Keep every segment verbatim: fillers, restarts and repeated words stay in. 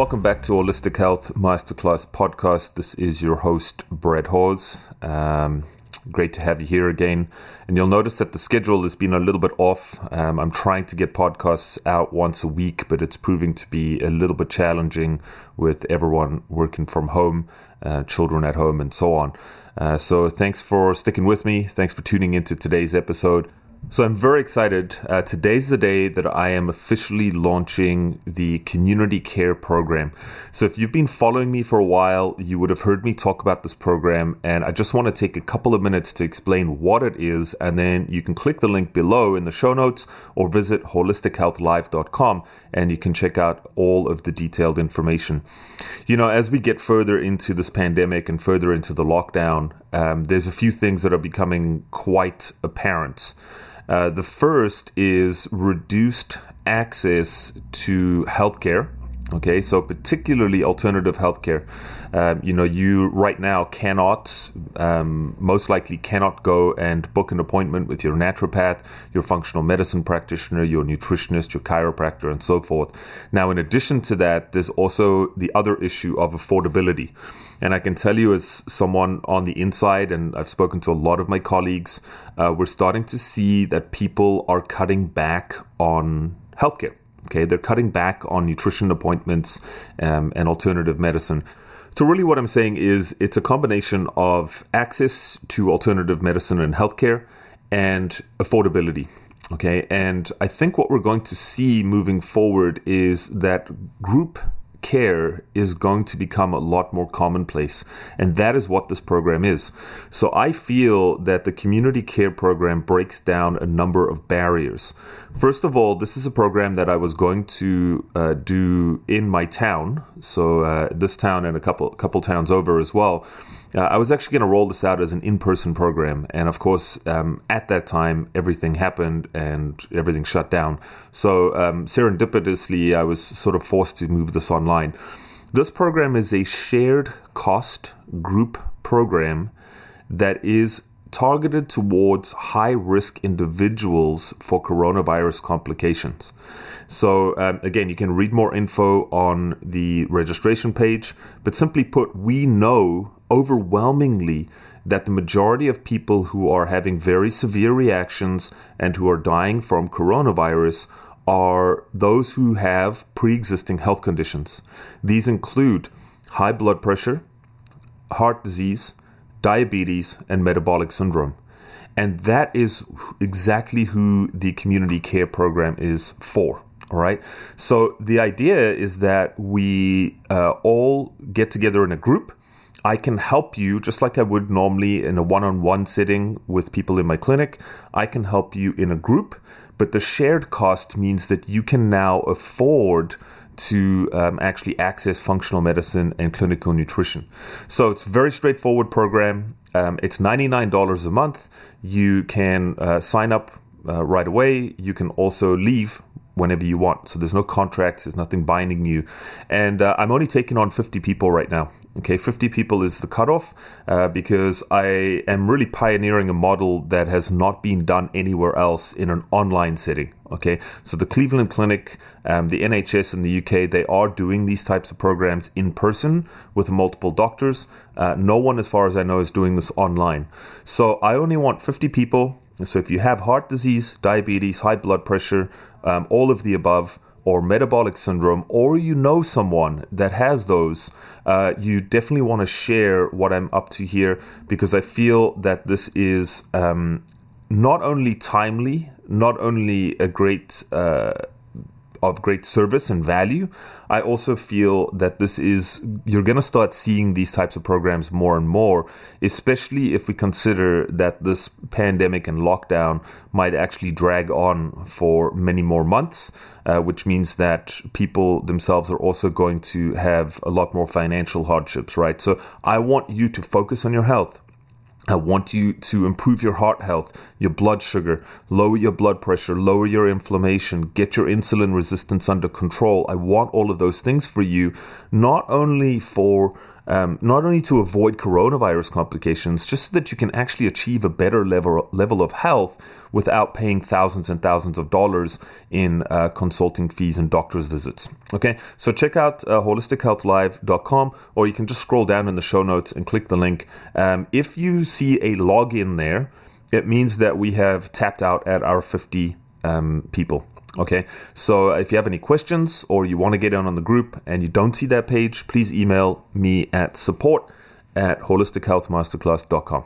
Welcome back to Holistic Health Masterclass Podcast. This is your host, Brett Hawes. Um, great to have you here again. And you'll notice that the schedule has been a little bit off. Um, I'm trying to get podcasts out once a week, but it's proving to be a little bit challenging with everyone working from home, uh, children at home, and so on. Uh, so thanks for sticking with me. Thanks for tuning into today's episode. So I'm very excited. Uh, today's the day that I am officially launching the Community Care Program. So if you've been following me for a while, you would have heard me talk about this program. And I just want to take a couple of minutes to explain what it is. And then you can click the link below in the show notes or visit holistic health live dot com and you can check out all of the detailed information. You know, as we get further into this pandemic and further into the lockdown, um, there's a few things that are becoming quite apparent. Uh, the first is reduced access to healthcare. Okay, so particularly alternative healthcare. Um, you know, you right now cannot, um, most likely cannot go and book an appointment with your naturopath, your functional medicine practitioner, your nutritionist, your chiropractor, and so forth. Now, in addition to that, there's also the other issue of affordability. And I can tell you as someone on the inside, and I've spoken to a lot of my colleagues, uh, we're starting to see that people are cutting back on healthcare. Okay, they're cutting back on nutrition appointments um, and alternative medicine. So really what I'm saying is it's a combination of access to alternative medicine and healthcare and affordability. Okay, and I think what we're going to see moving forward is that group care is going to become a lot more commonplace. And that is what this program is. So I feel that the community care program breaks down a number of barriers. First of all, this is a program that I was going to uh, do in my town. So uh, this town and a couple, couple towns over as well. Uh, I was actually going to roll this out as an in-person program. And of course, um, at that time, everything happened and everything shut down. So um, serendipitously, I was sort of forced to move this online. This program is a shared cost group program that is targeted towards high-risk individuals for coronavirus complications. So um, again, you can read more info on the registration page, but simply put, we know overwhelmingly that the majority of people who are having very severe reactions and who are dying from coronavirus are those who have pre-existing health conditions. These include high blood pressure, heart disease, diabetes, and metabolic syndrome. And that is exactly who the community care program is for. All right. So the idea is that we uh, all get together in a group. I can help you just like I would normally in a one-on-one sitting with people in my clinic. I can help you in a group, but the shared cost means that you can now afford to um, actually access functional medicine and clinical nutrition. So it's a very straightforward program. Um, it's ninety-nine dollars a month. You can uh, sign up uh, right away. You can also leave whenever you want. So there's no contracts, there's nothing binding you. And uh, I'm only taking on fifty people right now. Okay, fifty people is the cutoff uh, because I am really pioneering a model that has not been done anywhere else in an online setting. Okay, so the Cleveland Clinic, um, the N H S in the U K, they are doing these types of programs in person with multiple doctors. Uh, no one, as far as I know, is doing this online. So I only want fifty people. So if you have heart disease, diabetes, high blood pressure, um, all of the above, or metabolic syndrome, or you know someone that has those, uh, you definitely want to share what I'm up to here, because I feel that this is um, not only timely, not only a great uh, of great service and value, I also feel that this is, you're going to start seeing these types of programs more and more, especially if we consider that this pandemic and lockdown might actually drag on for many more months, uh, which means that people themselves are also going to have a lot more financial hardships, right? So I want you to focus on your health. I want you to improve your heart health, your blood sugar, lower your blood pressure, lower your inflammation, get your insulin resistance under control. I want all of those things for you, not only for um, not only to avoid coronavirus complications, just so that you can actually achieve a better level, level of health without paying thousands and thousands of dollars in uh, consulting fees and doctor's visits. Okay, so check out uh, holistic health live dot com, or you can just scroll down in the show notes and click the link. Um, if you see a login there, it means that we have tapped out at our fifty um, people. Okay, so if you have any questions or you want to get in on the group and you don't see that page, please email me at support at holistic health masterclass dot com.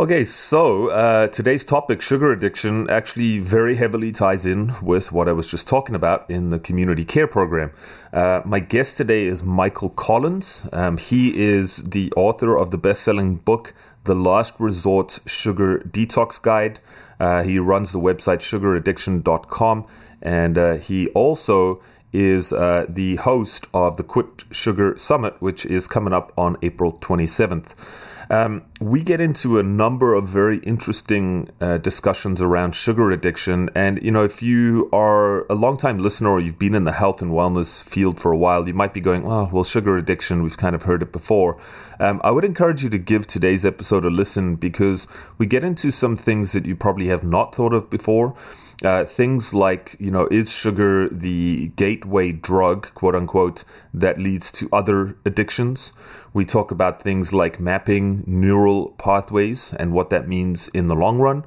Okay, so uh, today's topic, sugar addiction, actually very heavily ties in with what I was just talking about in the community care program. Uh, my guest today is Michael Collins. Um, he is the author of the best-selling book, The Last Resort Sugar Detox Guide. Uh, he runs the website sugar addiction dot com, and uh, he also is uh, the host of the Quit Sugar Summit, which is coming up on April twenty-seventh. Um, we get into a number of very interesting uh, discussions around sugar addiction. And, you know, if you are a longtime listener or you've been in the health and wellness field for a while, you might be going, oh, well, sugar addiction, we've kind of heard it before. Um, I would encourage you to give today's episode a listen, because we get into some things that you probably have not thought of before. Uh, things like, you know, is sugar the gateway drug, quote unquote, that leads to other addictions? We talk about things like mapping neural pathways and what that means in the long run.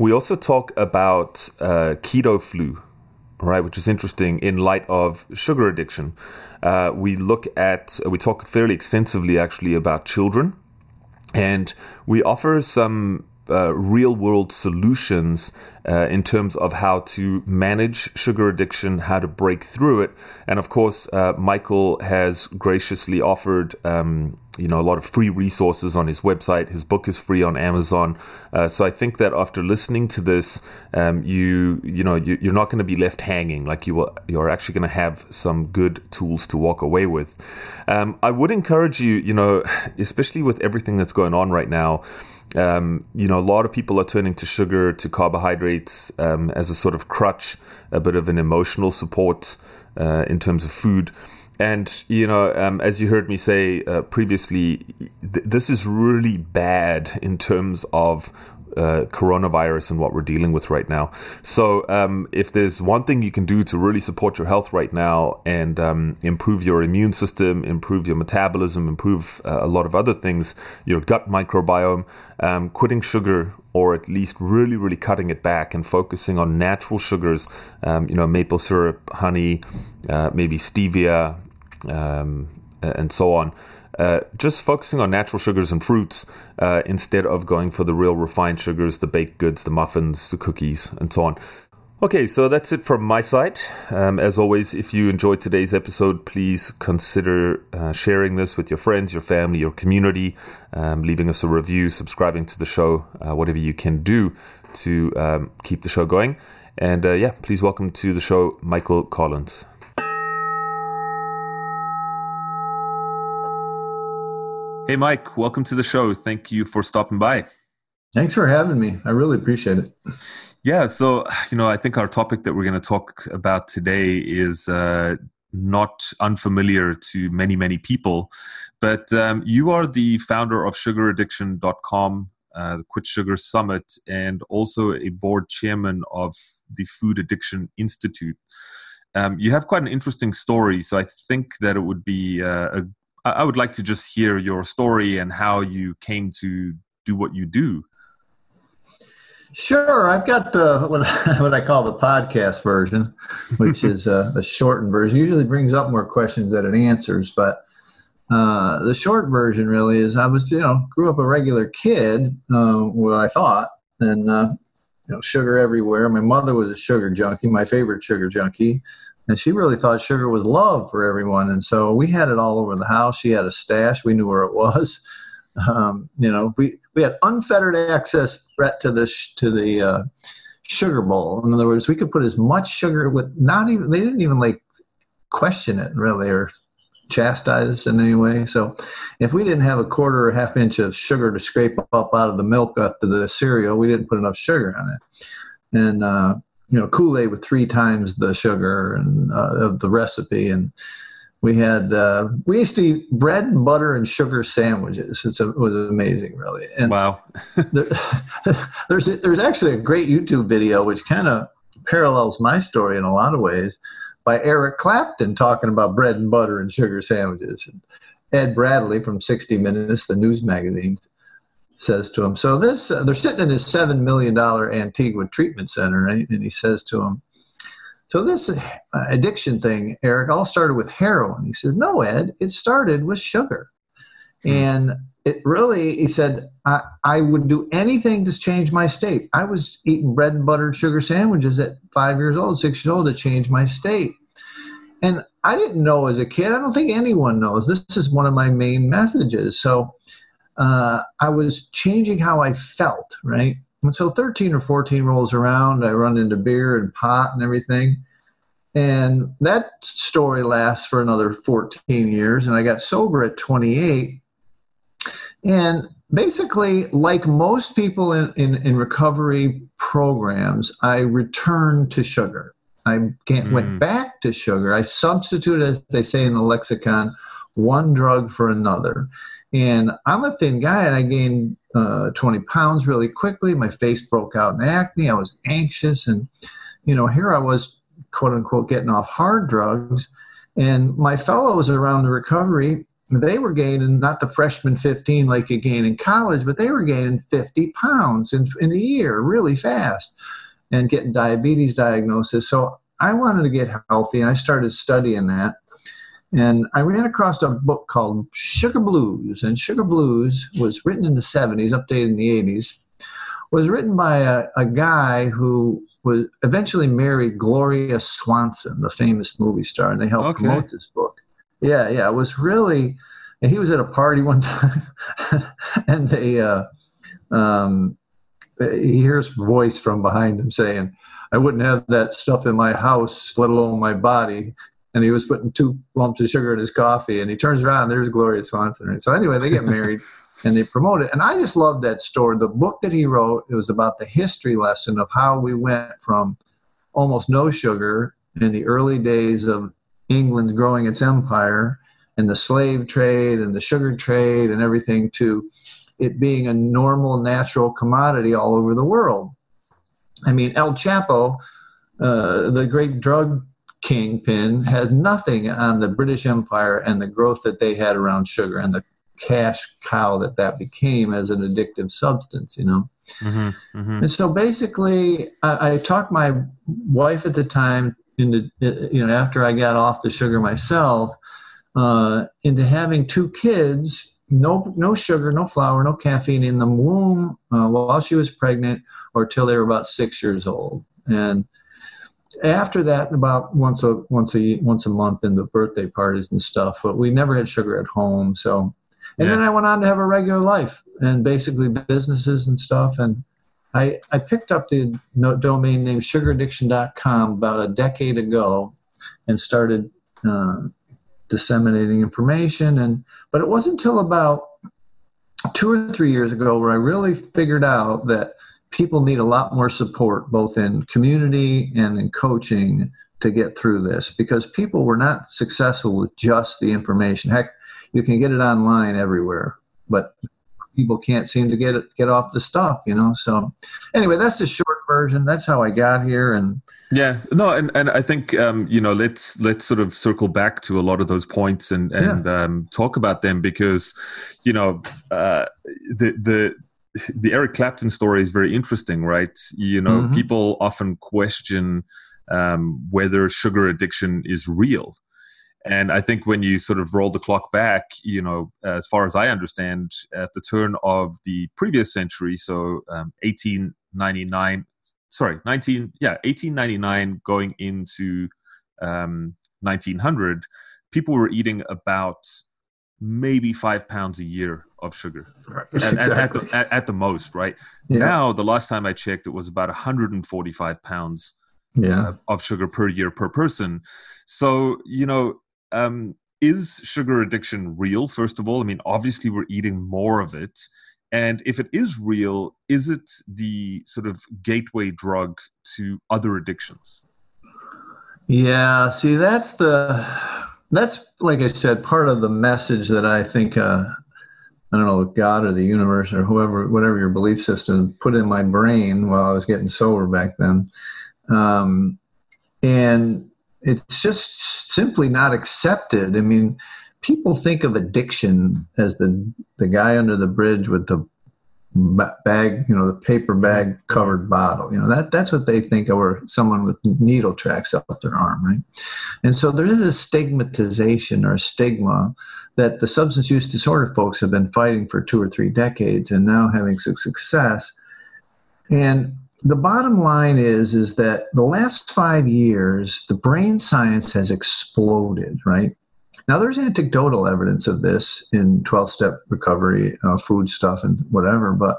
We also talk about uh, keto flu, right, which is interesting in light of sugar addiction. Uh, we look at, we talk fairly extensively actually about children, and we offer some Uh, real-world solutions uh, in terms of how to manage sugar addiction, how to break through it. And of course, uh, Michael has graciously offered um, you know, a lot of free resources on his website. His book is free on Amazon. Uh, so I think that after listening to this, um, you you know you, you're not going to be left hanging. Like you will, you're actually going to have some good tools to walk away with. Um, I would encourage you, you know, especially with everything that's going on right now. Um, you know, a lot of people are turning to sugar, to carbohydrates um, as a sort of crutch, a bit of an emotional support uh, in terms of food. And, you know, um, as you heard me say uh, previously, th- this is really bad in terms of Uh, coronavirus and what we're dealing with right now. So um, if there's one thing you can do to really support your health right now and um, improve your immune system, improve your metabolism, improve uh, a lot of other things, your gut microbiome, um, quitting sugar, or at least really, really cutting it back and focusing on natural sugars, um, you know, maple syrup, honey, uh, maybe stevia, um, and so on. Uh, just focusing on natural sugars and fruits uh, instead of going for the real refined sugars, the baked goods, the muffins, the cookies, and so on. Okay, so that's it from my side. Um, as always, if you enjoyed today's episode, please consider uh, sharing this with your friends, your family, your community, um, leaving us a review, subscribing to the show, uh, whatever you can do to um, keep the show going. And uh, yeah, please welcome to the show, Michael Collins. Hey, Mike, welcome to the show. Thank you for stopping by. Thanks for having me. I really appreciate it. Yeah. So, you know, I think our topic that we're going to talk about today is uh, not unfamiliar to many, many people, but um, you are the founder of sugar addiction dot com, uh, the Quit Sugar Summit, and also a board chairman of the Food Addiction Institute. Um, you have quite an interesting story. So I think that it would be uh, a I would like to just hear your story and how you came to do what you do. Sure. I've got the what, what I call the podcast version, which is a, a shortened version. It usually brings up more questions than it answers, but uh, the short version really is I was, you know, grew up a regular kid, uh, what I thought, and uh, you know, sugar everywhere. My mother was a sugar junkie, my favorite sugar junkie. And she really thought sugar was love for everyone. And so we had it all over the house. She had a stash. We knew where it was. Um, you know, we, we had unfettered access, Brett, to the, sh- to the uh, sugar bowl. In other words, we could put as much sugar with not even, they didn't even like question it really or chastise us in any way. So if we didn't have a quarter or half inch of sugar to scrape up out of the milk after the cereal, we didn't put enough sugar on it. And, uh, you know, Kool-Aid with three times the sugar and uh, of the recipe. And We had, uh, we used to eat bread and butter and sugar sandwiches. It's a, it was amazing, really. And wow. there, there's, there's actually a great YouTube video, which kind of parallels my story in a lot of ways, by Eric Clapton talking about bread and butter and sugar sandwiches. And Ed Bradley from sixty minutes, the news magazine, says to him, so this, uh, they're sitting in his seven million dollars Antigua treatment center, right? And he says to him, so this addiction thing, Eric, all started with heroin. He said, no, Ed, it started with sugar. And it really, he said, I, I would do anything to change my state. I was eating bread and butter and sugar sandwiches at five years old, six years old, to change my state. And I didn't know as a kid. I don't think anyone knows. This is one of my main messages. So uh, I was changing how I felt, right? And so thirteen or fourteen rolls around, I run into beer and pot and everything. And that story lasts for another fourteen years. And I got sober at twenty-eight. And basically, like most people in, in, in recovery programs, I returned to sugar. I can't, mm. went back to sugar. I substituted, as they say in the lexicon, one drug for another. And I'm a thin guy, and I gained uh, twenty pounds really quickly. My face broke out in acne. I was anxious. And, you know, here I was, quote unquote, getting off hard drugs. And my fellows around the recovery, they were gaining, not the freshman fifteen like you gain in college, but they were gaining fifty pounds in, in a year really fast and getting diabetes diagnosis. So I wanted to get healthy, and I started studying that. And I ran across a book called Sugar Blues. And Sugar Blues was written in the seventies, updated in the eighties, was written by a, a guy who was eventually married Gloria Swanson, the famous movie star, and they helped okay. promote this book. Yeah, yeah, it was really, and he was at a party one time, and they, uh, um, he hears a voice from behind him saying, I wouldn't have that stuff in my house, let alone my body. And he was putting two lumps of sugar in his coffee, and he turns around, and there's Gloria Swanson. And so anyway, they get married, and they promote it. And I just love that story. The book that he wrote, it was about the history lesson of how we went from almost no sugar in the early days of England growing its empire and the slave trade and the sugar trade and everything to it being a normal, natural commodity all over the world. I mean, El Chapo, uh, the great drug kingpin, had nothing on the British Empire and the growth that they had around sugar and the cash cow that that became as an addictive substance, you know. Mm-hmm, mm-hmm. And so basically, I, I talked my wife at the time into, you know, after I got off the sugar myself, uh, into having two kids, no, no sugar, no flour, no caffeine in the womb uh, while she was pregnant or till they were about six years old. And after that, about once a once a once a month in the birthday parties and stuff, but we never had sugar at home. So, and yeah. then I went on to have a regular life and basically businesses and stuff. And I I picked up the domain name sugar addiction dot com about a decade ago, and started uh, disseminating information. And but it wasn't until about two or three years ago where I really figured out that people need a lot more support, both in community and in coaching, to get through this, because people were not successful with just the information. Heck, you can get it online everywhere, but people can't seem to get it, get off the stuff, you know? So anyway, that's the short version. That's how I got here. And yeah, no. And, and I think, um, you know, let's, let's sort of circle back to a lot of those points and, and, yeah. um, talk about them, because, you know, uh, the, the, The Eric Clapton story is very interesting, right? You know, mm-hmm. people often question um, whether sugar addiction is real. And I think when you sort of roll the clock back, you know, as far as I understand, at the turn of the previous century, so um, eighteen ninety-nine, sorry, nineteen, yeah, eighteen ninety-nine going into um, nineteen hundred, people were eating about maybe five pounds a year of sugar, right. and, exactly. and at, the, at, at the most, right? Yeah. Now, the last time I checked, it was about one hundred forty-five pounds yeah. uh, of sugar per year per person. So, you know, um, is sugar addiction real, first of all? I mean, obviously, we're eating more of it. And if it is real, is it the sort of gateway drug to other addictions? Yeah, see, that's the that's, like I said, part of the message that I think, uh, I don't know, God or the universe or whoever, whatever your belief system put in my brain while I was getting sober back then. Um, and it's just simply not accepted. I mean, people think of addiction as the, the guy under the bridge with the bag, you know, the paper bag covered bottle, you know, that that's what they think of, or someone with needle tracks up their arm. Right. And so there is a stigmatization or stigma that the substance use disorder folks have been fighting for two or three decades and now having some success. And the bottom line is, is that the last five years, the brain science has exploded, right? Now, there's anecdotal evidence of this in twelve-step recovery, uh, food stuff and whatever, but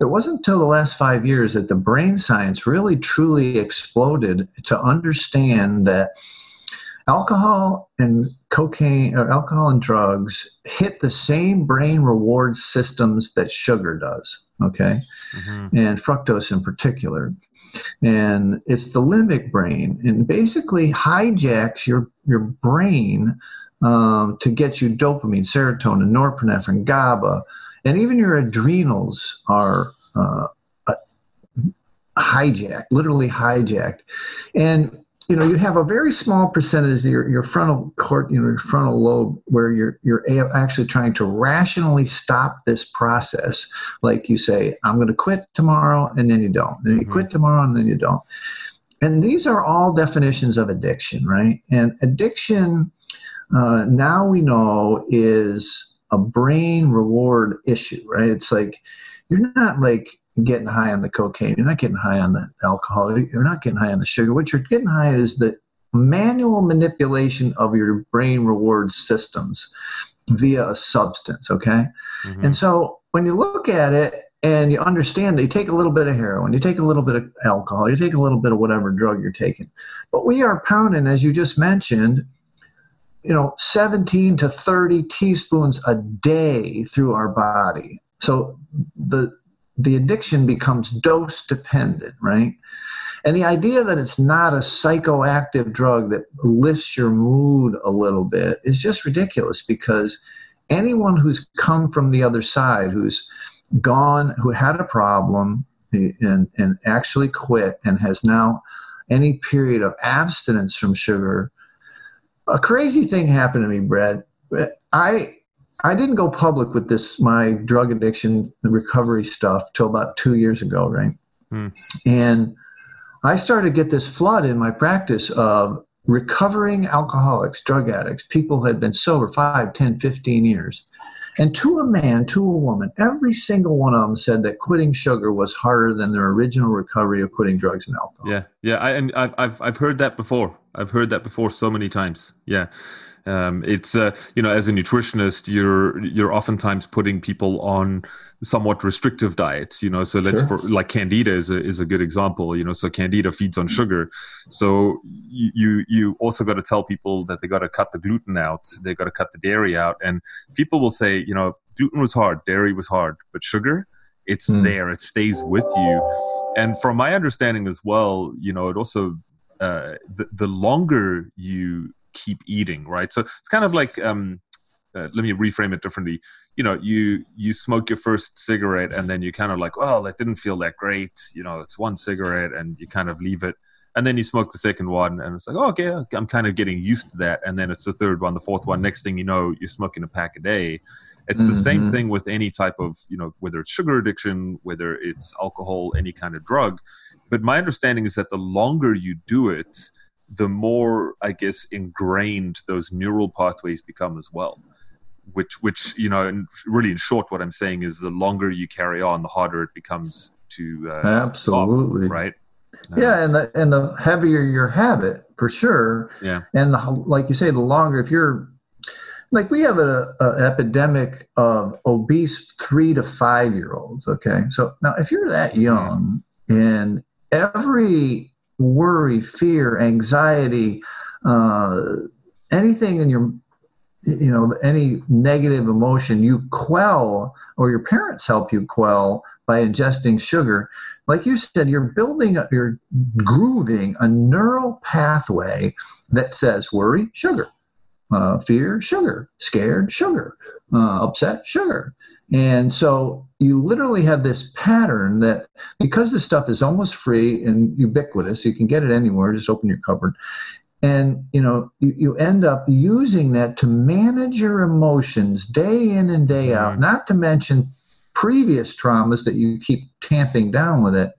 it wasn't until the last five years that the brain science really truly exploded to understand that alcohol and cocaine, or alcohol and drugs, hit the same brain reward systems that sugar does, okay? Mm-hmm. And fructose in particular. And it's the limbic brain, and basically hijacks your, your brain Um, to get you dopamine, serotonin, norepinephrine, GABA, and even your adrenals are uh, uh, hijacked, literally hijacked. And, you know, you have a very small percentage of your, your frontal cort, you know, your frontal lobe where you're, you're actually trying to rationally stop this process. Like you say, I'm going to quit tomorrow, and then you don't. And you mm-hmm. quit tomorrow, and then you don't. And these are all definitions of addiction, right? And addiction... Uh, now we know is a brain reward issue, right? It's like, you're not like getting high on the cocaine. You're not getting high on the alcohol. You're not getting high on the sugar. What you're getting high at is the manual manipulation of your brain reward systems via a substance. Okay. Mm-hmm. And so when you look at it and you understand that you take a little bit of heroin, you take a little bit of alcohol, you take a little bit of whatever drug you're taking, but we are pounding, as you just mentioned, you know, seventeen to thirty teaspoons a day through our body. So the the addiction becomes dose dependent, right? And the idea that it's not a psychoactive drug that lifts your mood a little bit is just ridiculous, because anyone who's come from the other side, who's gone, who had a problem and, and actually quit and has now any period of abstinence from sugar. A crazy thing happened to me, Brad. I I didn't go public with this, my drug addiction recovery stuff, till about two years ago, right? Mm. And I started to get this flood in my practice of recovering alcoholics, drug addicts, people who had been sober five, ten, fifteen years. And to a man, to a woman, every single one of them said that quitting sugar was harder than their original recovery of quitting drugs and alcohol. Yeah, yeah, I, and I've I've heard that before. I've heard that before so many times. Yeah, um, it's uh, you know, as a nutritionist, you're you're oftentimes putting people on somewhat restrictive diets. You know, so let's sure. for, like Candida is a, is a good example. You know, so Candida feeds on sugar. So you you also got to tell people that they got to cut the gluten out. They got to cut the dairy out. And people will say, you know, gluten was hard, dairy was hard, but sugar, it's mm. there. It stays with you. And from my understanding as well, you know, it also Uh, the, the longer you keep eating, right? So it's kind of like, um, uh, let me reframe it differently. You know, you you smoke your first cigarette and then you kind of like, well, it didn't feel that great. You know, it's one cigarette and you kind of leave it. And then you smoke the second one and it's like, oh, okay, I'm kind of getting used to that. And then it's the third one, the fourth one. Next thing you know, you're smoking a pack a day. It's mm-hmm. the same thing with any type of, you know, whether it's sugar addiction, whether it's alcohol, any kind of drug. But my understanding is that the longer you do it, the more, I guess, ingrained those neural pathways become as well. Which, which you know, in, really in short, what I'm saying is the longer you carry on, the harder it becomes to uh, absolutely stop, right. Um, yeah, and the and the heavier your habit, for sure. Yeah, and the, like you say, the longer if you're. Like we have an epidemic of obese three to five year olds. Okay. So now if you're that young and every worry, fear, anxiety, uh, anything in your, you know, any negative emotion you quell or your parents help you quell by ingesting sugar, like you said, you're building up, you're grooving a neural pathway that says worry, sugar. Uh, fear, sugar. Scared, sugar. Uh, upset, sugar. And so you literally have this pattern that, because this stuff is almost free and ubiquitous, you can get it anywhere, just open your cupboard. And, you know, you, you end up using that to manage your emotions day in and day out, mm-hmm. not to mention previous traumas that you keep tamping down with it.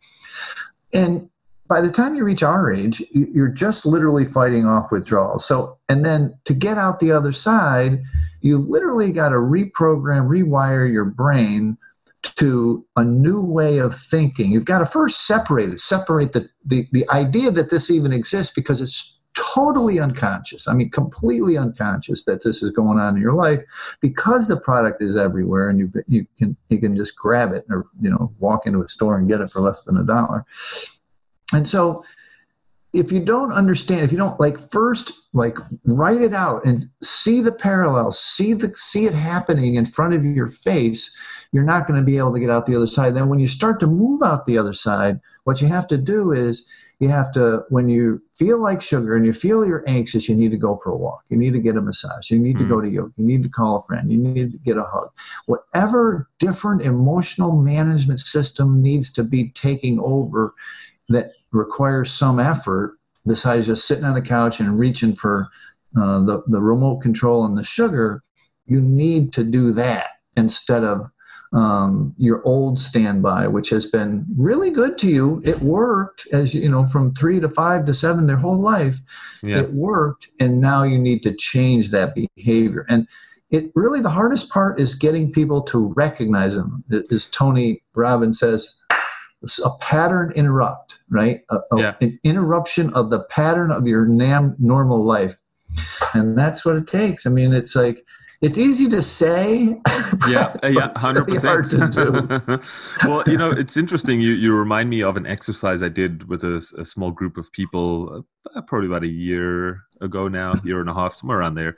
And by the time you reach our age, you're just literally fighting off withdrawal. So, and then to get out the other side, you've literally got to reprogram, rewire your brain to a new way of thinking. You've got to first separate it, separate the, the, the idea that this even exists, because it's totally unconscious. I mean, completely unconscious that this is going on in your life, because the product is everywhere and you you can you can just grab it, or, you know, walk into a store and get it for less than a dollar. And so if you don't understand, if you don't like first, like write it out and see the parallels, see the, see it happening in front of your face, you're not going to be able to get out the other side. Then when you start to move out the other side, what you have to do is you have to, when you feel like sugar and you feel you're anxious, you need to go for a walk. You need to get a massage. You need mm-hmm. to go to yoga. You need to call a friend. You need to get a hug. Whatever different emotional management system needs to be taking over that requires some effort, besides just sitting on a couch and reaching for uh, the, the remote control and the sugar, you need to do that instead of um, your old standby, which has been really good to you. It worked, as you know, from three to five to seven, their whole life. Yeah. It worked. And now you need to change that behavior. And it really, the hardest part is getting people to recognize them. As Tony Robbins says, a pattern interrupt, right? A, a, yeah. An interruption of the pattern of your nam- normal life. And that's what it takes. I mean, it's like, it's easy to say. Yeah, yeah, one hundred percent. Really hard to do. Well, you know, it's interesting. You you remind me of an exercise I did with a, a small group of people uh, probably about a year ago now, year and a half, somewhere around there.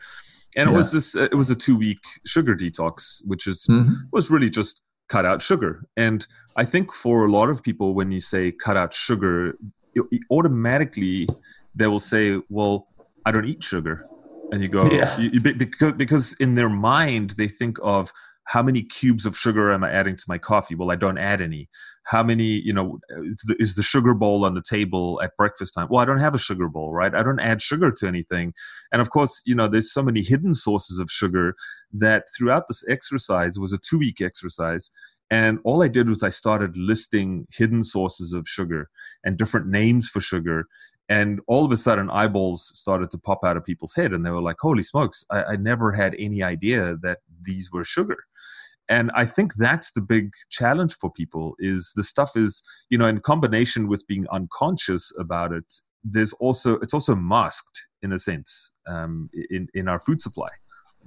And it yeah. was this. Uh, it was a two-week sugar detox, which is mm-hmm. was really just cut out sugar. And I think for a lot of people, when you say cut out sugar, it, it automatically they will say, well, I don't eat sugar. And you go, yeah. you, you, because, because in their mind, they think of how many cubes of sugar am I adding to my coffee? Well, I don't add any. How many, you know, is the sugar bowl on the table at breakfast time? Well, I don't have a sugar bowl, right? I don't add sugar to anything. And of course, you know, there's so many hidden sources of sugar that throughout this exercise, it was a two-week exercise, and all I did was I started listing hidden sources of sugar and different names for sugar. And all of a sudden, eyeballs started to pop out of people's head. And they were like, holy smokes, I, I never had any idea that these were sugar. And I think that's the big challenge for people is the stuff is, you know, in combination with being unconscious about it, there's also, it's also masked in a sense um, in, in our food supply.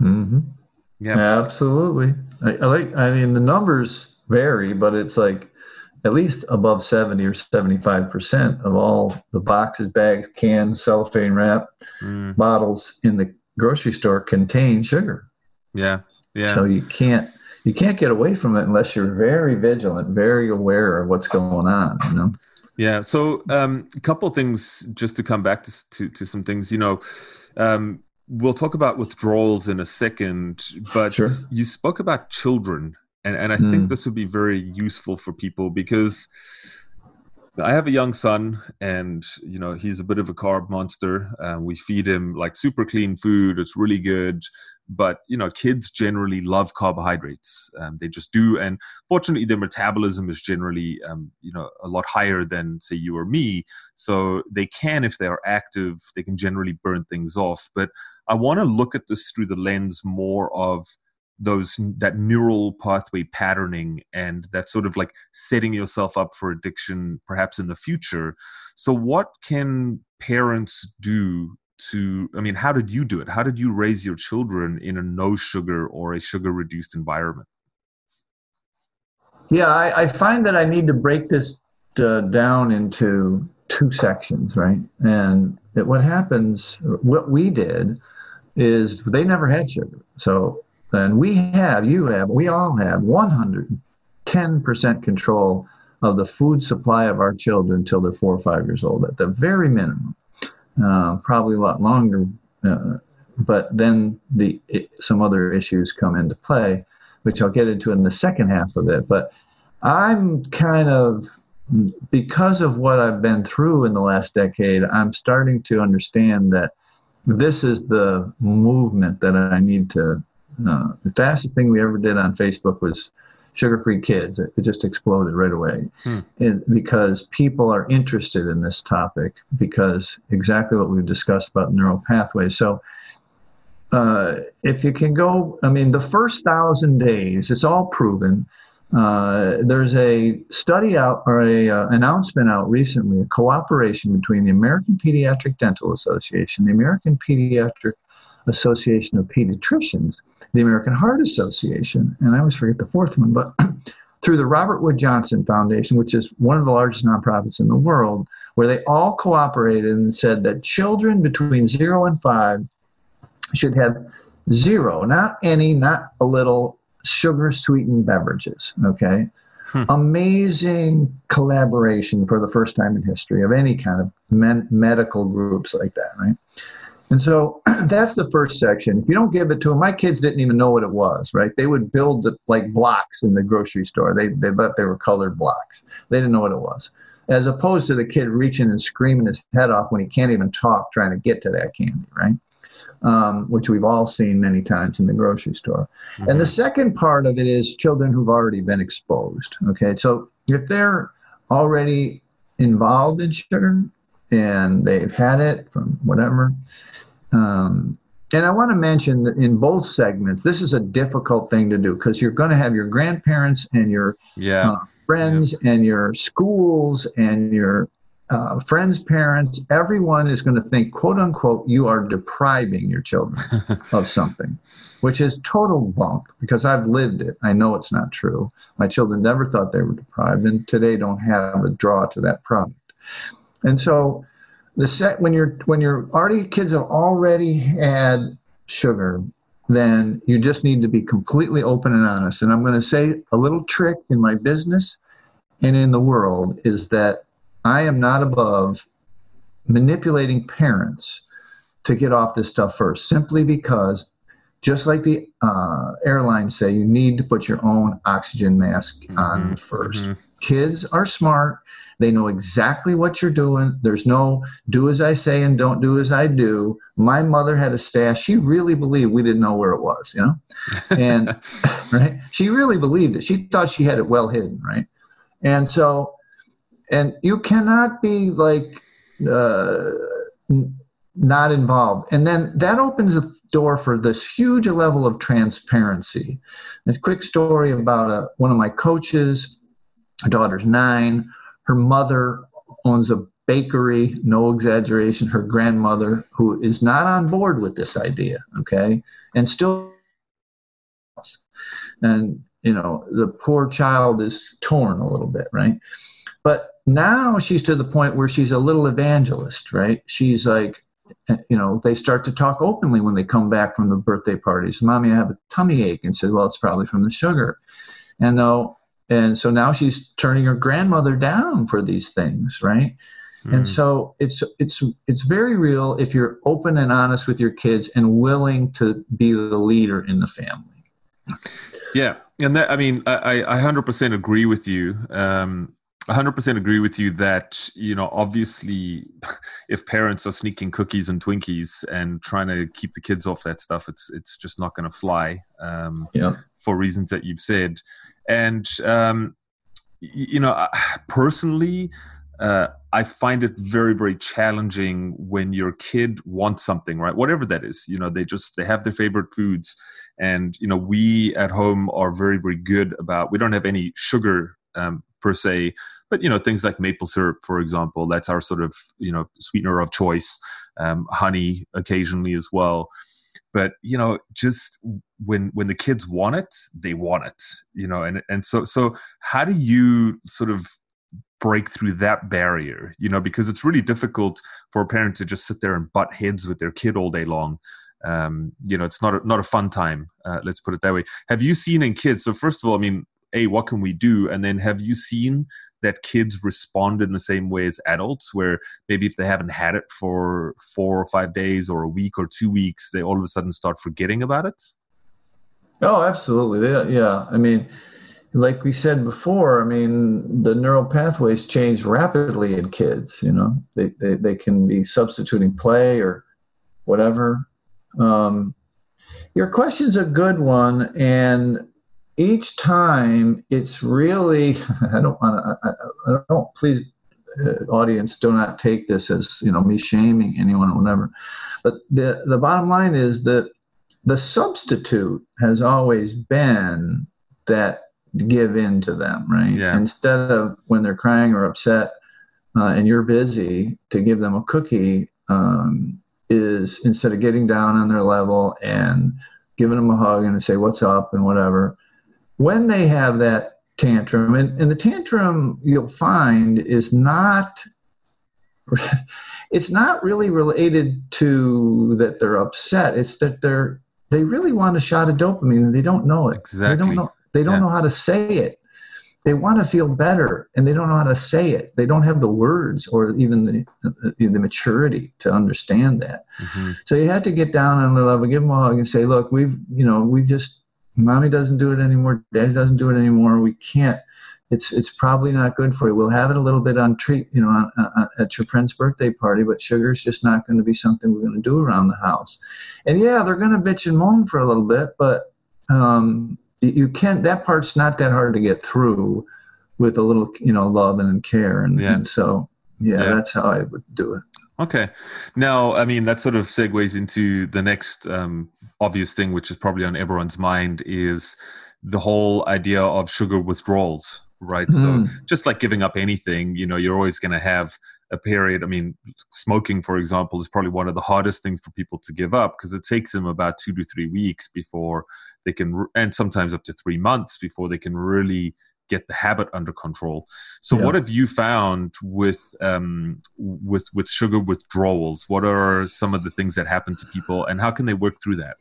Mm-hmm. Yeah, absolutely. I, I like, I mean, the numbers vary, but it's like at least above seventy or seventy-five percent of all the boxes, bags, cans, cellophane wrap, mm. bottles in the grocery store contain sugar. Yeah. Yeah. So you can't, you can't get away from it unless you're very vigilant, very aware of what's going on, you know? Yeah. So, um, a couple of things just to come back to, to, to some things, you know, um, we'll talk about withdrawals in a second, but sure. you spoke about children. And, and I mm. think this would be very useful for people because I have a young son and, you know, he's a bit of a carb monster. Uh, we feed him like super clean food. It's really good. But, you know, kids generally love carbohydrates. Um, they just do. And fortunately, their metabolism is generally, um, you know, a lot higher than, say, you or me. So they can, if they are active, they can generally burn things off. But I want to look at this through the lens more of those that neural pathway patterning and that sort of like setting yourself up for addiction, perhaps in the future. So what can parents do to, I mean, how did you do it? How did you raise your children in a no sugar or a sugar reduced environment? Yeah, I, I find that I need to break this uh, down into two sections, right? And that what happens, what we did is they never had sugar. So then we have, you have, we all have one hundred ten percent control of the food supply of our children until they're four or five years old at the very minimum. Uh, probably a lot longer uh, but then the it, some other issues come into play, which I'll get into in the second half of it. But I'm kind of, because of what I've been through in the last decade, I'm starting to understand that this is the movement that I need to, uh, the fastest thing we ever did on Facebook was sugar-free kids. It, it just exploded right away. Hmm. It, because people are interested in this topic, because exactly what we've discussed about neural pathways. So uh, if you can go, I mean, the first thousand days, it's all proven. Uh, there's a study out or a uh, announcement out recently, a cooperation between the American Pediatric Dental Association, the American Pediatric Association of Pediatricians, the American Heart Association, and I always forget the fourth one, but through the Robert Wood Johnson Foundation, which is one of the largest nonprofits in the world, where they all cooperated and said that children between zero and five should have zero, not any, not a little, sugar-sweetened beverages, okay? Hmm. Amazing collaboration for the first time in history of any kind of men, medical groups like that, right? And so that's the first section. If you don't give it to them, my kids didn't even know what it was, right? They would build the, like blocks in the grocery store. They they thought they were colored blocks. They didn't know what it was. As opposed to the kid reaching and screaming his head off when he can't even talk trying to get to that candy, right? Um, which we've all seen many times in the grocery store. Mm-hmm. And the second part of it is children who've already been exposed, okay? So if they're already involved in sugar, and they've had it from whatever. Um, and I want to mention that in both segments, this is a difficult thing to do because you're going to have your grandparents and your yeah. uh, friends yeah. and your schools and your uh, friends' parents. Everyone is going to think, quote unquote, you are depriving your children of something, which is total bunk because I've lived it. I know it's not true. My children never thought they were deprived and today don't have a draw to that product. And so the set when you're when you're already kids have already had sugar, then you just need to be completely open and honest. And I'm going to say a little trick in my business and in the world is that I am not above manipulating parents to get off this stuff first, simply because just like the uh, airlines say, you need to put your own oxygen mask mm-hmm. on first. Mm-hmm. Kids are smart. They know exactly what you're doing. There's no do as I say and don't do as I do. My mother had a stash. She really believed we didn't know where it was, you know? And right? She really believed it. She thought she had it well hidden, right? And so, and you cannot be like uh, n- not involved. And then that opens the door for this huge level of transparency. And a quick story about a, one of my coaches, her daughter's nine. Her mother owns a bakery, no exaggeration, her grandmother, who is not on board with this idea, okay, and still, and, you know, the poor child is torn a little bit, right? But now she's to the point where she's a little evangelist, right? She's like, you know, they start to talk openly when they come back from the birthday parties. Mommy, I have a tummy ache, and says, well, it's probably from the sugar. And though, And so now she's turning her grandmother down for these things, right? Mm. And so it's it's it's very real if you're open and honest with your kids and willing to be the leader in the family. Yeah, and that I mean I, I one hundred percent agree with you. Um, one hundred percent agree with you that, you know, obviously if parents are sneaking cookies and Twinkies and trying to keep the kids off that stuff, it's it's just not going to fly um, yeah. for reasons that you've said. And, um, you know, personally, uh, I find it very, very challenging when your kid wants something, right? Whatever that is, you know, they just, they have their favorite foods. And, you know, we at home are very, very good about, we don't have any sugar um, per se, but, you know, things like maple syrup, for example, that's our sort of, you know, sweetener of choice, um, honey occasionally as well. But, you know, just when when the kids want it, they want it, you know, and, and so so how do you sort of break through that barrier, you know, because it's really difficult for a parent to just sit there and butt heads with their kid all day long. Um, you know, it's not a, not a fun time. Uh, let's put it that way. Have you seen in kids? So first of all, I mean, hey, what can we do? And then have you seen that kids respond in the same way as adults, where maybe if they haven't had it for four or five days or a week or two weeks, they all of a sudden start forgetting about it? Oh, absolutely. They, yeah. I mean, like we said before, I mean, the neural pathways change rapidly in kids, you know, they, they, they can be substituting play or whatever. Um, your question's a good one. And each time it's really, I don't want to, I, I don't, please, uh, audience, do not take this as, you know, me shaming anyone or whatever. But the, the bottom line is that the substitute has always been that give in to them, right? Yeah. Instead of when they're crying or upset uh, and you're busy, to give them a cookie um, is instead of getting down on their level and giving them a hug and say, what's up and whatever. When they have that tantrum, and, and the tantrum you'll find is not, it's not really related to that they're upset. It's that they're, they really want a shot of dopamine and they don't know it. Exactly. They don't know, they don't yeah. know how to say it. They want to feel better and they don't know how to say it. They don't have the words or even the the, the maturity to understand that. Mm-hmm. So you have to get down on their level, give them a hug and say, look, we've, you know, we just, mommy doesn't do it anymore. Daddy doesn't do it anymore. We can't. It's it's probably not good for you. We'll have it a little bit on treat, you know, on, on, at your friend's birthday party, but sugar is just not going to be something we're going to do around the house. And yeah, they're going to bitch and moan for a little bit, but um, you can't. That part's not that hard to get through with a little, you know, love and care. And, yeah. and so, yeah, yeah, that's how I would do it. Okay. Now, I mean, that sort of segues into the next um, obvious thing, which is probably on everyone's mind, is the whole idea of sugar withdrawals, right? Mm. So just like giving up anything, you know, you're always going to have a period. I mean, smoking, for example, is probably one of the hardest things for people to give up because it takes them about two to three weeks before they can, and sometimes up to three months before they can really get the habit under control. So yeah. what have you found with um, with with sugar withdrawals? What are some of the things that happen to people and how can they work through that?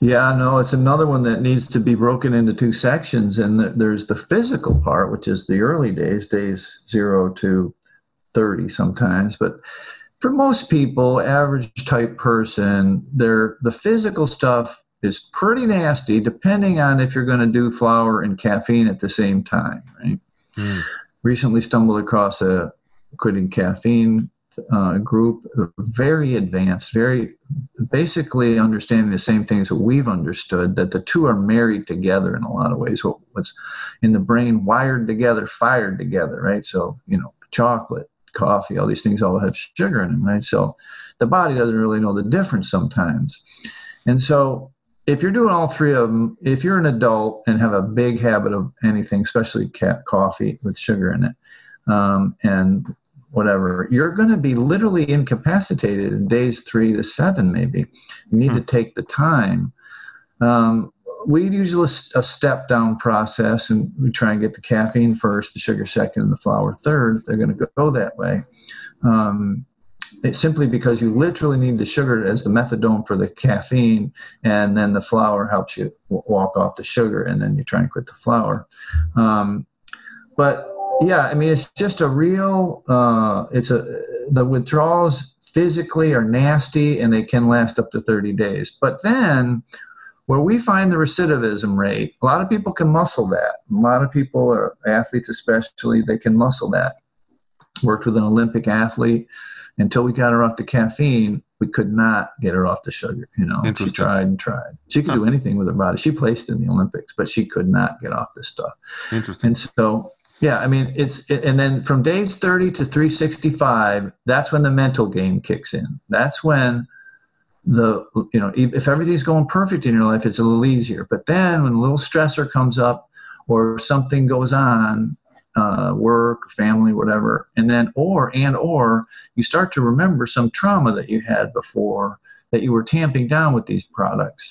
Yeah, no, it's another one that needs to be broken into two sections. And the, there's the physical part, which is the early days, days zero to thirty sometimes. But for most people, average type person, they're, the physical stuff is pretty nasty, depending on if you're going to do flour and caffeine at the same time, right? Mm. Recently stumbled across a quitting caffeine uh, group, very advanced, very basically understanding the same things that we've understood, that the two are married together in a lot of ways. What, what's in the brain wired together, fired together, right? So, you know, chocolate, coffee, all these things all have sugar in them, right? So the body doesn't really know the difference sometimes. And so, if you're doing all three of them, if you're an adult and have a big habit of anything, especially cat coffee with sugar in it, um, and whatever, you're going to be literally incapacitated in days three to seven, maybe. You need hmm. to take the time. Um, we usually a step-down process, and we try and get the caffeine first, the sugar second, and the flour third. They're going to go that way. Um It's simply because you literally need the sugar as the methadone for the caffeine, and then the flour helps you w- walk off the sugar, and then you try and quit the flour. Um, but yeah, I mean, it's just a real, uh, it's a, the withdrawals physically are nasty and they can last up to thirty days. But then where we find the recidivism rate, a lot of people can muscle that. A lot of people are athletes, especially, they can muscle that. Worked with an Olympic athlete. Until we got her off the caffeine, we could not get her off the sugar. You know, she tried and tried. She could huh. do anything with her body. She placed in the Olympics, but she could not get off this stuff. Interesting. And so, yeah, I mean, it's it, and then from days thirty to three sixty-five, that's when the mental game kicks in. That's when the you know, if everything's going perfect in your life, it's a little easier. But then when a little stressor comes up or something goes on. Uh, work, family, whatever. And then, or, and, or you start to remember some trauma that you had before that you were tamping down with these products.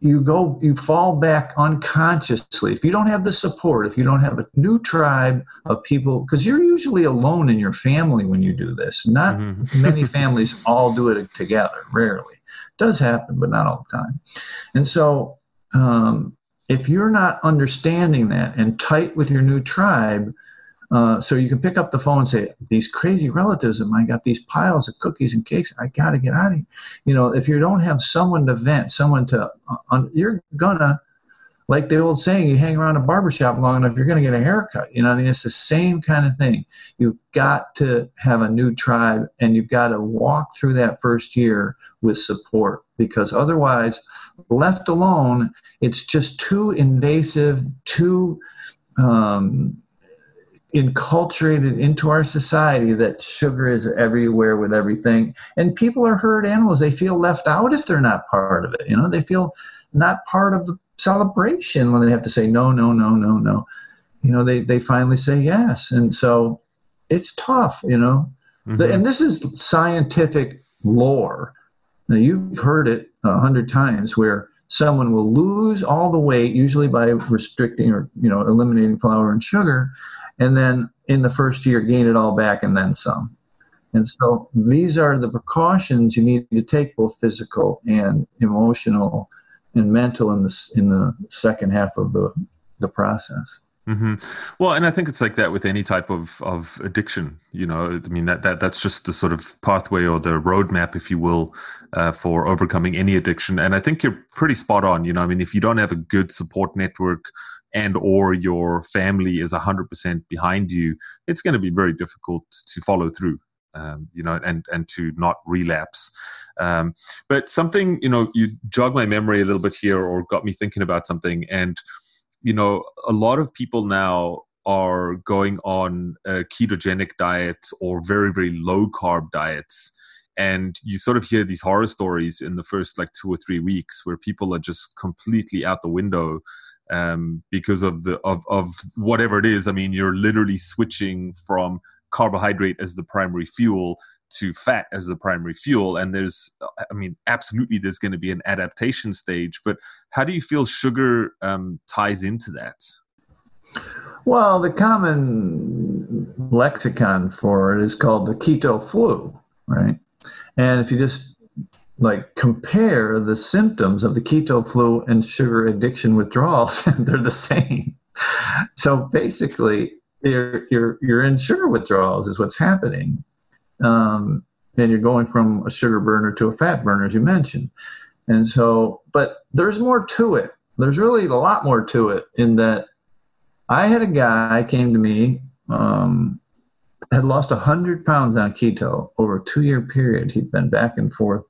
You go, you fall back unconsciously. If you don't have the support, if you don't have a new tribe of people, because you're usually alone in your family when you do this. Not mm-hmm. many families all do it together, rarely. It does happen, but not all the time. And so, um, if you're not understanding that and tight with your new tribe, uh, so you can pick up the phone and say, these crazy relatives of mine got these piles of cookies and cakes. I got to get out of here. You know, if you don't have someone to vent, someone to, uh, you're gonna, like the old saying, you hang around a barbershop long enough, you're going to get a haircut. You know, I mean, it's the same kind of thing. You've got to have a new tribe, and you've got to walk through that first year with support, because otherwise, left alone, it's just too invasive, too um, enculturated into our society that sugar is everywhere with everything. And people are herd animals. They feel left out if they're not part of it. You know, they feel not part of the celebration when they have to say no, no, no, no, no. You know, they, they finally say yes. And so it's tough, you know. Mm-hmm. The, and this is scientific lore. Now, you've heard it a hundred times where someone will lose all the weight, usually by restricting or, you know, eliminating flour and sugar, and then in the first year gain it all back and then some. And so these are the precautions you need to take, both physical and emotional and mental, in the in the second half of the the process. Mm-hmm. Well, and I think it's like that with any type of of addiction. You know, I mean that that that's just the sort of pathway or the roadmap, if you will, uh, for overcoming any addiction. And I think you're pretty spot on. You know, I mean, if you don't have a good support network, and or your family is a hundred percent behind you, it's going to be very difficult to follow through. Um, you know, and, and to not relapse. Um, but something, you know, you jog my memory a little bit here, or got me thinking about something. And, you know, a lot of people now are going on uh, ketogenic diets or very, very low carb diets. And you sort of hear these horror stories in the first like two or three weeks where people are just completely out the window um, because of the, of, of whatever it is. I mean, you're literally switching from carbohydrate as the primary fuel to fat as the primary fuel. And there's, I mean, absolutely there's going to be an adaptation stage, but how do you feel sugar um, ties into that? Well, the common lexicon for it is called the keto flu, right? And if you just like compare the symptoms of the keto flu and sugar addiction withdrawal, they're the same. So basically, You're, you're, you're in sugar withdrawals is what's happening. Um, and you're going from a sugar burner to a fat burner, as you mentioned. And so, but there's more to it. There's really a lot more to it, in that I had a guy came to me, um, had lost one hundred pounds on keto over a two-year period. He'd been back and forth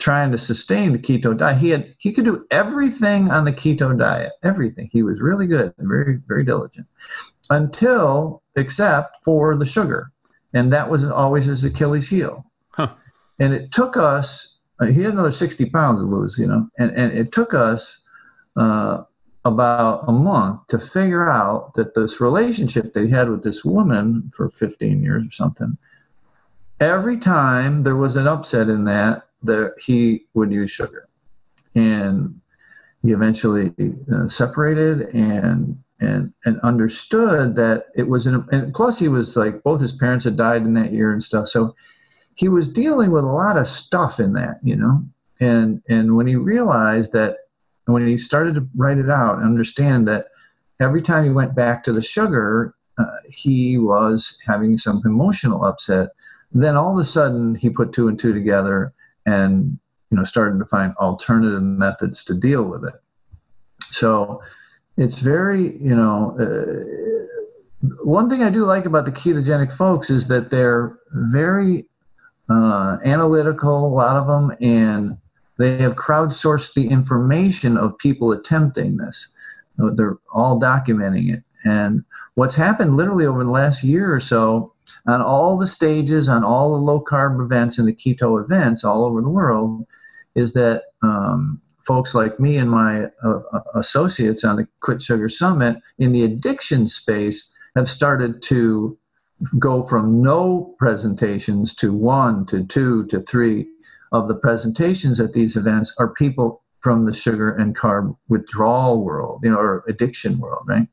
trying to sustain the keto diet. He had, he could do everything on the keto diet, everything. He was really good and very, very diligent, until, except for the sugar. And that was always his Achilles heel. Huh. And it took us, uh, he had another sixty pounds to lose, you know, and, and it took us uh, about a month to figure out that this relationship they had with this woman for fifteen years or something, every time there was an upset in that, that he would use sugar. And he eventually uh, separated and and and understood that it was an, and plus he was like, both his parents had died in that year and stuff, so he was dealing with a lot of stuff in that, you know. And and when he realized that, when he started to write it out and understand that every time he went back to the sugar, uh, he was having some emotional upset, then all of a sudden he put two and two together and, you know, started to find alternative methods to deal with it. So it's very, you know, uh, one thing I do like about the ketogenic folks is that they're very uh, analytical, a lot of them, and they have crowdsourced the information of people attempting this. They're all documenting it. And what's happened literally over the last year or so, on all the stages, on all the low-carb events and the keto events all over the world, is that um, folks like me and my uh, associates on the Quit Sugar Summit in the addiction space have started to go from no presentations to one to two to three of the presentations at these events are people from the sugar and carb withdrawal world, you know, or addiction world, right?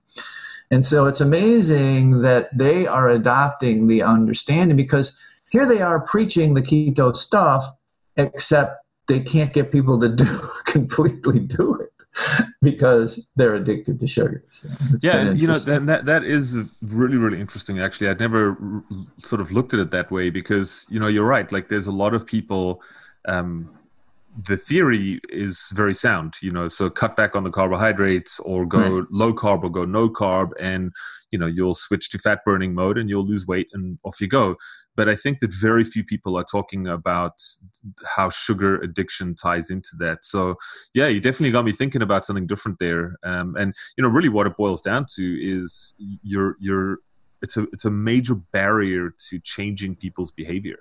And so it's amazing that they are adopting the understanding, because here they are preaching the keto stuff, except they can't get people to do completely do it. because they're addicted to sugar. So yeah, you know, that, that that is really, really interesting, actually. I'd never r- sort of looked at it that way because, you know, you're right. Like there's a lot of people, um, the theory is very sound, you know, so cut back on the carbohydrates or go right. low carb or go no carb and, you know, you'll switch to fat burning mode and you'll lose weight and off you go. But I think that very few people are talking about how sugar addiction ties into that. So yeah, you definitely got me thinking about something different there. Um, and, you know, really what it boils down to is you're, you're, it's a, it's a major barrier to changing people's behavior.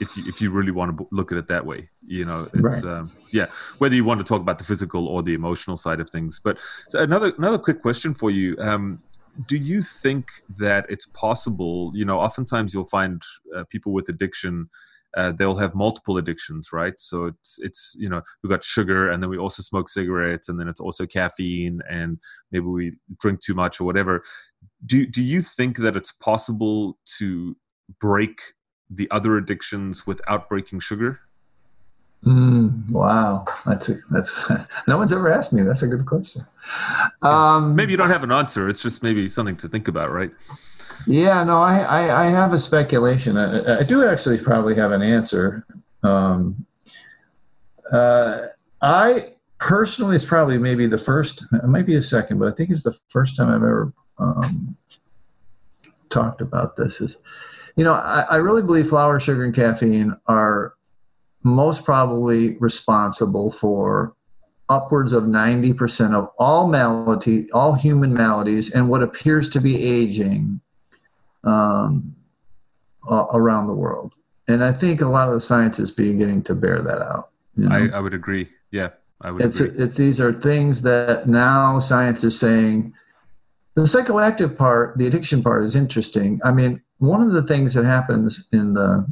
If you, if you really want to look at it that way, you know, it's, right. um, yeah, whether you want to talk about the physical or the emotional side of things. But so another, another quick question for you. Um, do you think that it's possible, you know, oftentimes you'll find uh, people with addiction, uh, they'll have multiple addictions, right? So it's, it's, you know, we've got sugar and then we also smoke cigarettes and then it's also caffeine and maybe we drink too much or whatever. Do, do you think that it's possible to break the other addictions without breaking sugar? Mm, wow. That's a, that's no one's ever asked me. That's a good question. Um, maybe you don't have an answer. It's just maybe something to think about, right? Yeah, no, I, I, I have a speculation. I, I do actually probably have an answer. Um, uh, I personally, it's probably maybe the first, it might be the second, but I think it's the first time I've ever um, talked about this is, you know, I, I really believe flour, sugar, and caffeine are most probably responsible for upwards of ninety percent of all malady, all human maladies, and what appears to be aging um, uh, around the world. And I think a lot of the science is beginning to bear that out. You know? I, I would agree. Yeah, I would it's, agree. It's, these are things that now science is saying. The psychoactive part, the addiction part, is interesting. I mean, one of the things that happens in the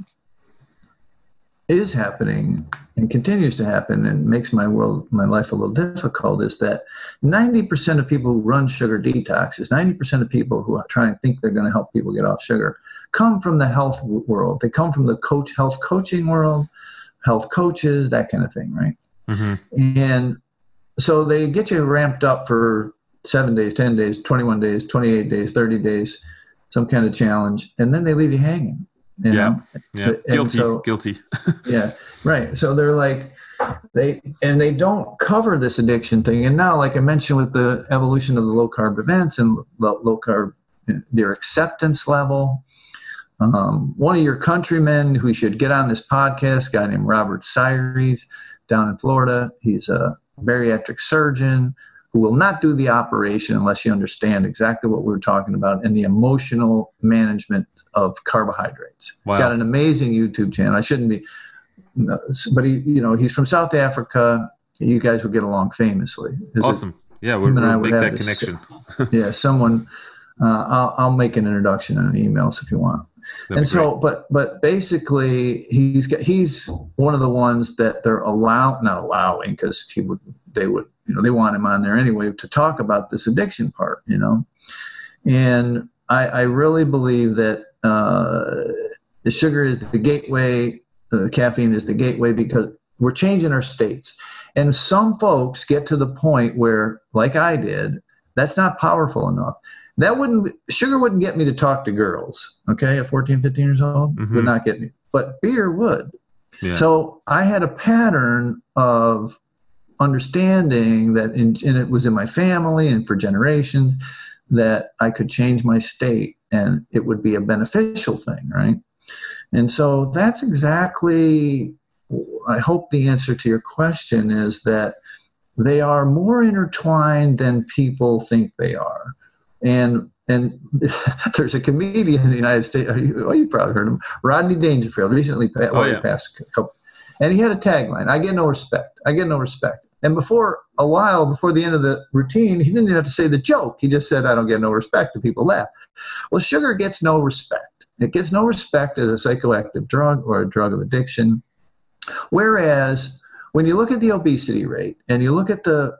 is happening and continues to happen and makes my world, my life a little difficult is that ninety percent of people who run sugar detoxes, ninety percent of people who try and think they're going to help people get off sugar come from the health world. They come from the coach, health coaching world, health coaches, that kind of thing. Right. Mm-hmm. And so they get you ramped up for seven days, ten days, twenty-one days, twenty-eight days, thirty days, some kind of challenge, and then they leave you hanging. You yeah, yeah. And guilty, so, guilty. yeah, right. So they're like, they and they don't cover this addiction thing. And now, like I mentioned, with the evolution of the low carb events and low carb, their acceptance level. Um, one of your countrymen who should get on this podcast, a guy named Robert Cyres, down in Florida. He's a bariatric surgeon who will not do the operation unless you understand exactly what we're talking about and the emotional management of carbohydrates. Wow. Got an amazing YouTube channel. I shouldn't be, but he, you know, he's from South Africa. You guys would get along famously. Is awesome. It, yeah, we'll, we'll make that this, connection. yeah, someone, uh, I'll, I'll make an introduction and emails if you want. That'd and so, but but basically, he's got, he's one of the ones that they're allow not allowing because he would they would. You know, they want him on there anyway to talk about this addiction part, you know. And I, I really believe that uh, the sugar is the gateway, the caffeine is the gateway because we're changing our states. And some folks get to the point where, like I did, that's not powerful enough. That wouldn't sugar wouldn't get me to talk to girls, okay, at fourteen, fifteen years old, mm-hmm. would not get me. But beer would. Yeah. So I had a pattern of understanding that, in, and it was in my family and for generations, that I could change my state and it would be a beneficial thing, right? And so that's exactly, I hope the answer to your question is that they are more intertwined than people think they are. And and there's a comedian in the United States, oh, you probably heard him, Rodney Dangerfield, recently passed, oh, yeah. passed a couple, and he had a tagline, I get no respect, I get no respect. And before a while, before the end of the routine, he didn't even have to say the joke. He just said, I don't get no respect, and people laugh. Well, sugar gets no respect. It gets no respect as a psychoactive drug or a drug of addiction. Whereas when you look at the obesity rate and you look at the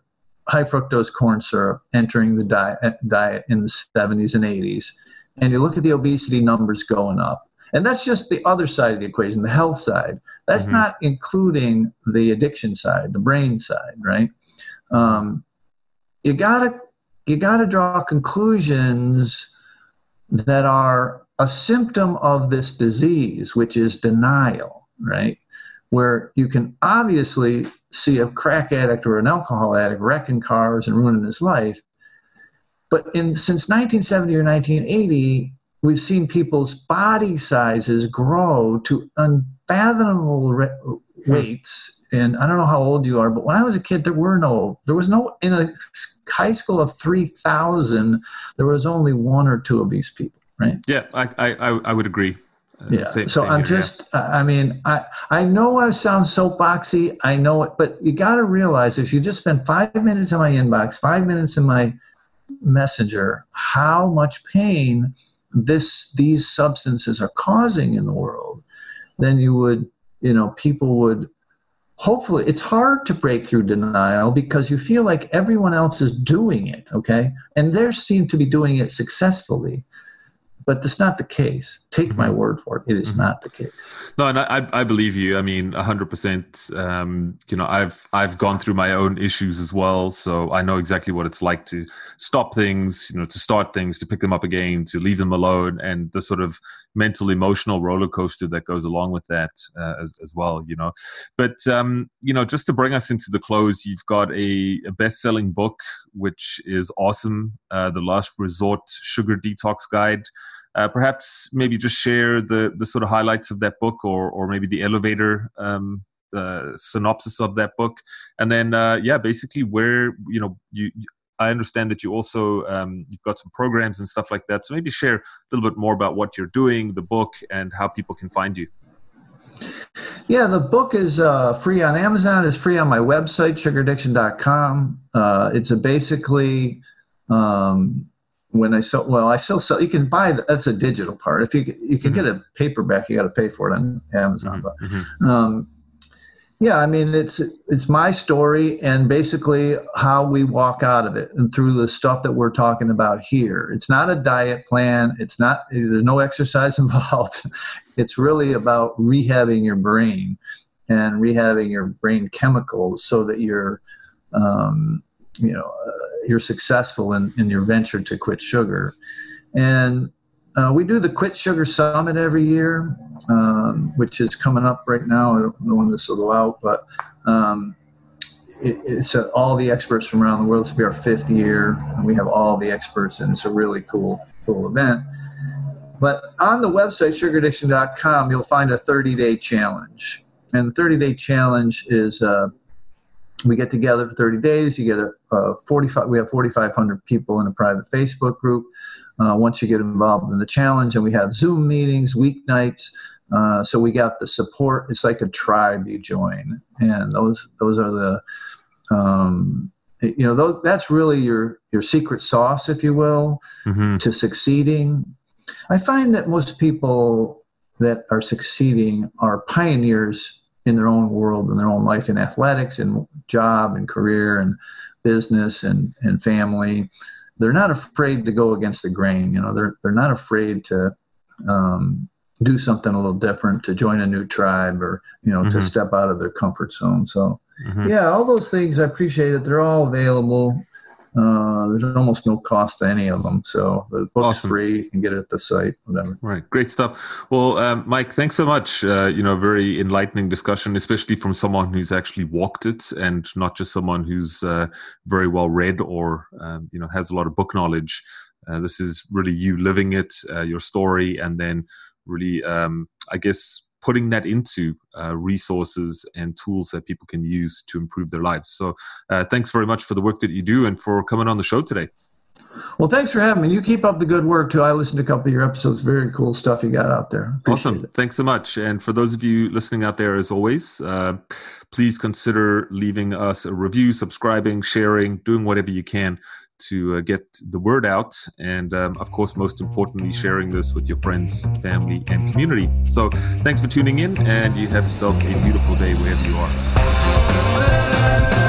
high fructose corn syrup entering the diet, diet in the seventies and eighties, and you look at the obesity numbers going up, and that's just the other side of the equation, the health side. That's mm-hmm. not including the addiction side, the brain side, right? Um, you gotta you gotta draw conclusions that are a symptom of this disease, which is denial, right? Where you can obviously see a crack addict or an alcohol addict wrecking cars and ruining his life. But in since nineteen seventy or nineteen eighty, we've seen people's body sizes grow to unfathomable re- weights. And I don't know how old you are, but when I was a kid, there were no, there was no, in a high school of three thousand, there was only one or two obese people, right? Yeah, I I, I would agree. Uh, yeah. Same, so same I'm here, just, yeah. I mean, I, I know I sound soapboxy, I know it, but you got to realize if you just spend five minutes in my inbox, five minutes in my messenger, how much pain this these substances are causing in the world, then you would, you know, people would, hopefully, it's hard to break through denial because you feel like everyone else is doing it, okay? And they seem to be doing it successfully. But that's not the case. Take mm-hmm. my word for it. It is mm-hmm. not the case. No, and I, I believe you. I mean, one hundred percent. Um, you know, I've I've gone through my own issues as well, so I know exactly what it's like to stop things, you know, to start things, to pick them up again, to leave them alone, and the sort of mental, emotional roller coaster that goes along with that uh, as as well. You know, but um, you know, just to bring us into the close, you've got a, a best-selling book which is awesome, uh, The Last Resort Sugar Detox Guide. Uh, perhaps maybe just share the, the sort of highlights of that book or or maybe the elevator um, uh, synopsis of that book. And then, uh, yeah, basically where, you know, you, you I understand that you also, um, you've got some programs and stuff like that. So maybe share a little bit more about what you're doing, the book, and how people can find you. Yeah, the book is uh, free on Amazon. It's free on my website, sugar addiction dot com. Uh, it's a basically... Um, When I sell, well, I still sell, you can buy, the, that's a digital part. If you you can mm-hmm. get a paperback, you got to pay for it on Amazon. Mm-hmm. But um, yeah, I mean, it's it's my story and basically how we walk out of it and through the stuff that we're talking about here. It's not a diet plan. It's not, there's no exercise involved. It's really about rehabbing your brain and rehabbing your brain chemicals so that you're, um, you know, uh, you're successful in, in your venture to quit sugar. And uh, we do the Quit Sugar Summit every year, um, which is coming up right now. I don't know when this will go out, but um, it, it's a, all the experts from around the world. This will be our fifth year, and we have all the experts, and it's a really cool, cool event. But on the website, sugar addiction dot com, you'll find a thirty-day challenge. And the thirty-day challenge is uh, – we get together for thirty days. You get a, a forty-five. We have forty-five hundred people in a private Facebook group. Uh, once you get involved in the challenge, and we have Zoom meetings, weeknights. Uh, so we got the support. It's like a tribe you join, and those those are the, um, you know, those, that's really your your secret sauce, if you will, mm-hmm. to succeeding. I find that most people that are succeeding are pioneers in their own world, in their own life, in athletics, in job, and career, and business, and, and family. They're not afraid to go against the grain. You know, they're they're not afraid to um, do something a little different, to join a new tribe, or you know, mm-hmm. to step out of their comfort zone. So, mm-hmm. yeah, all those things. I appreciate it. They're all available. Uh, there's almost no cost to any of them. So the book's awesome. Free. You can get it at the site, whatever. Right. Great stuff. Well, um, Mike, thanks so much. Uh, you know, very enlightening discussion, especially from someone who's actually walked it and not just someone who's uh, very well read or, um, you know, has a lot of book knowledge. Uh, this is really you living it, uh, your story, and then really, um, I guess, putting that into uh, resources and tools that people can use to improve their lives. So uh, thanks very much for the work that you do and for coming on the show today. Well, thanks for having me. You keep up the good work too. I listened to a couple of your episodes. Very cool stuff you got out there. Appreciate awesome. It. Thanks so much. And for those of you listening out there, as always, uh, please consider leaving us a review, subscribing, sharing, doing whatever you can to uh, get the word out. And um, of course, most importantly, sharing this with your friends, family, and community. So thanks for tuning in, and you have yourself a beautiful day wherever you are.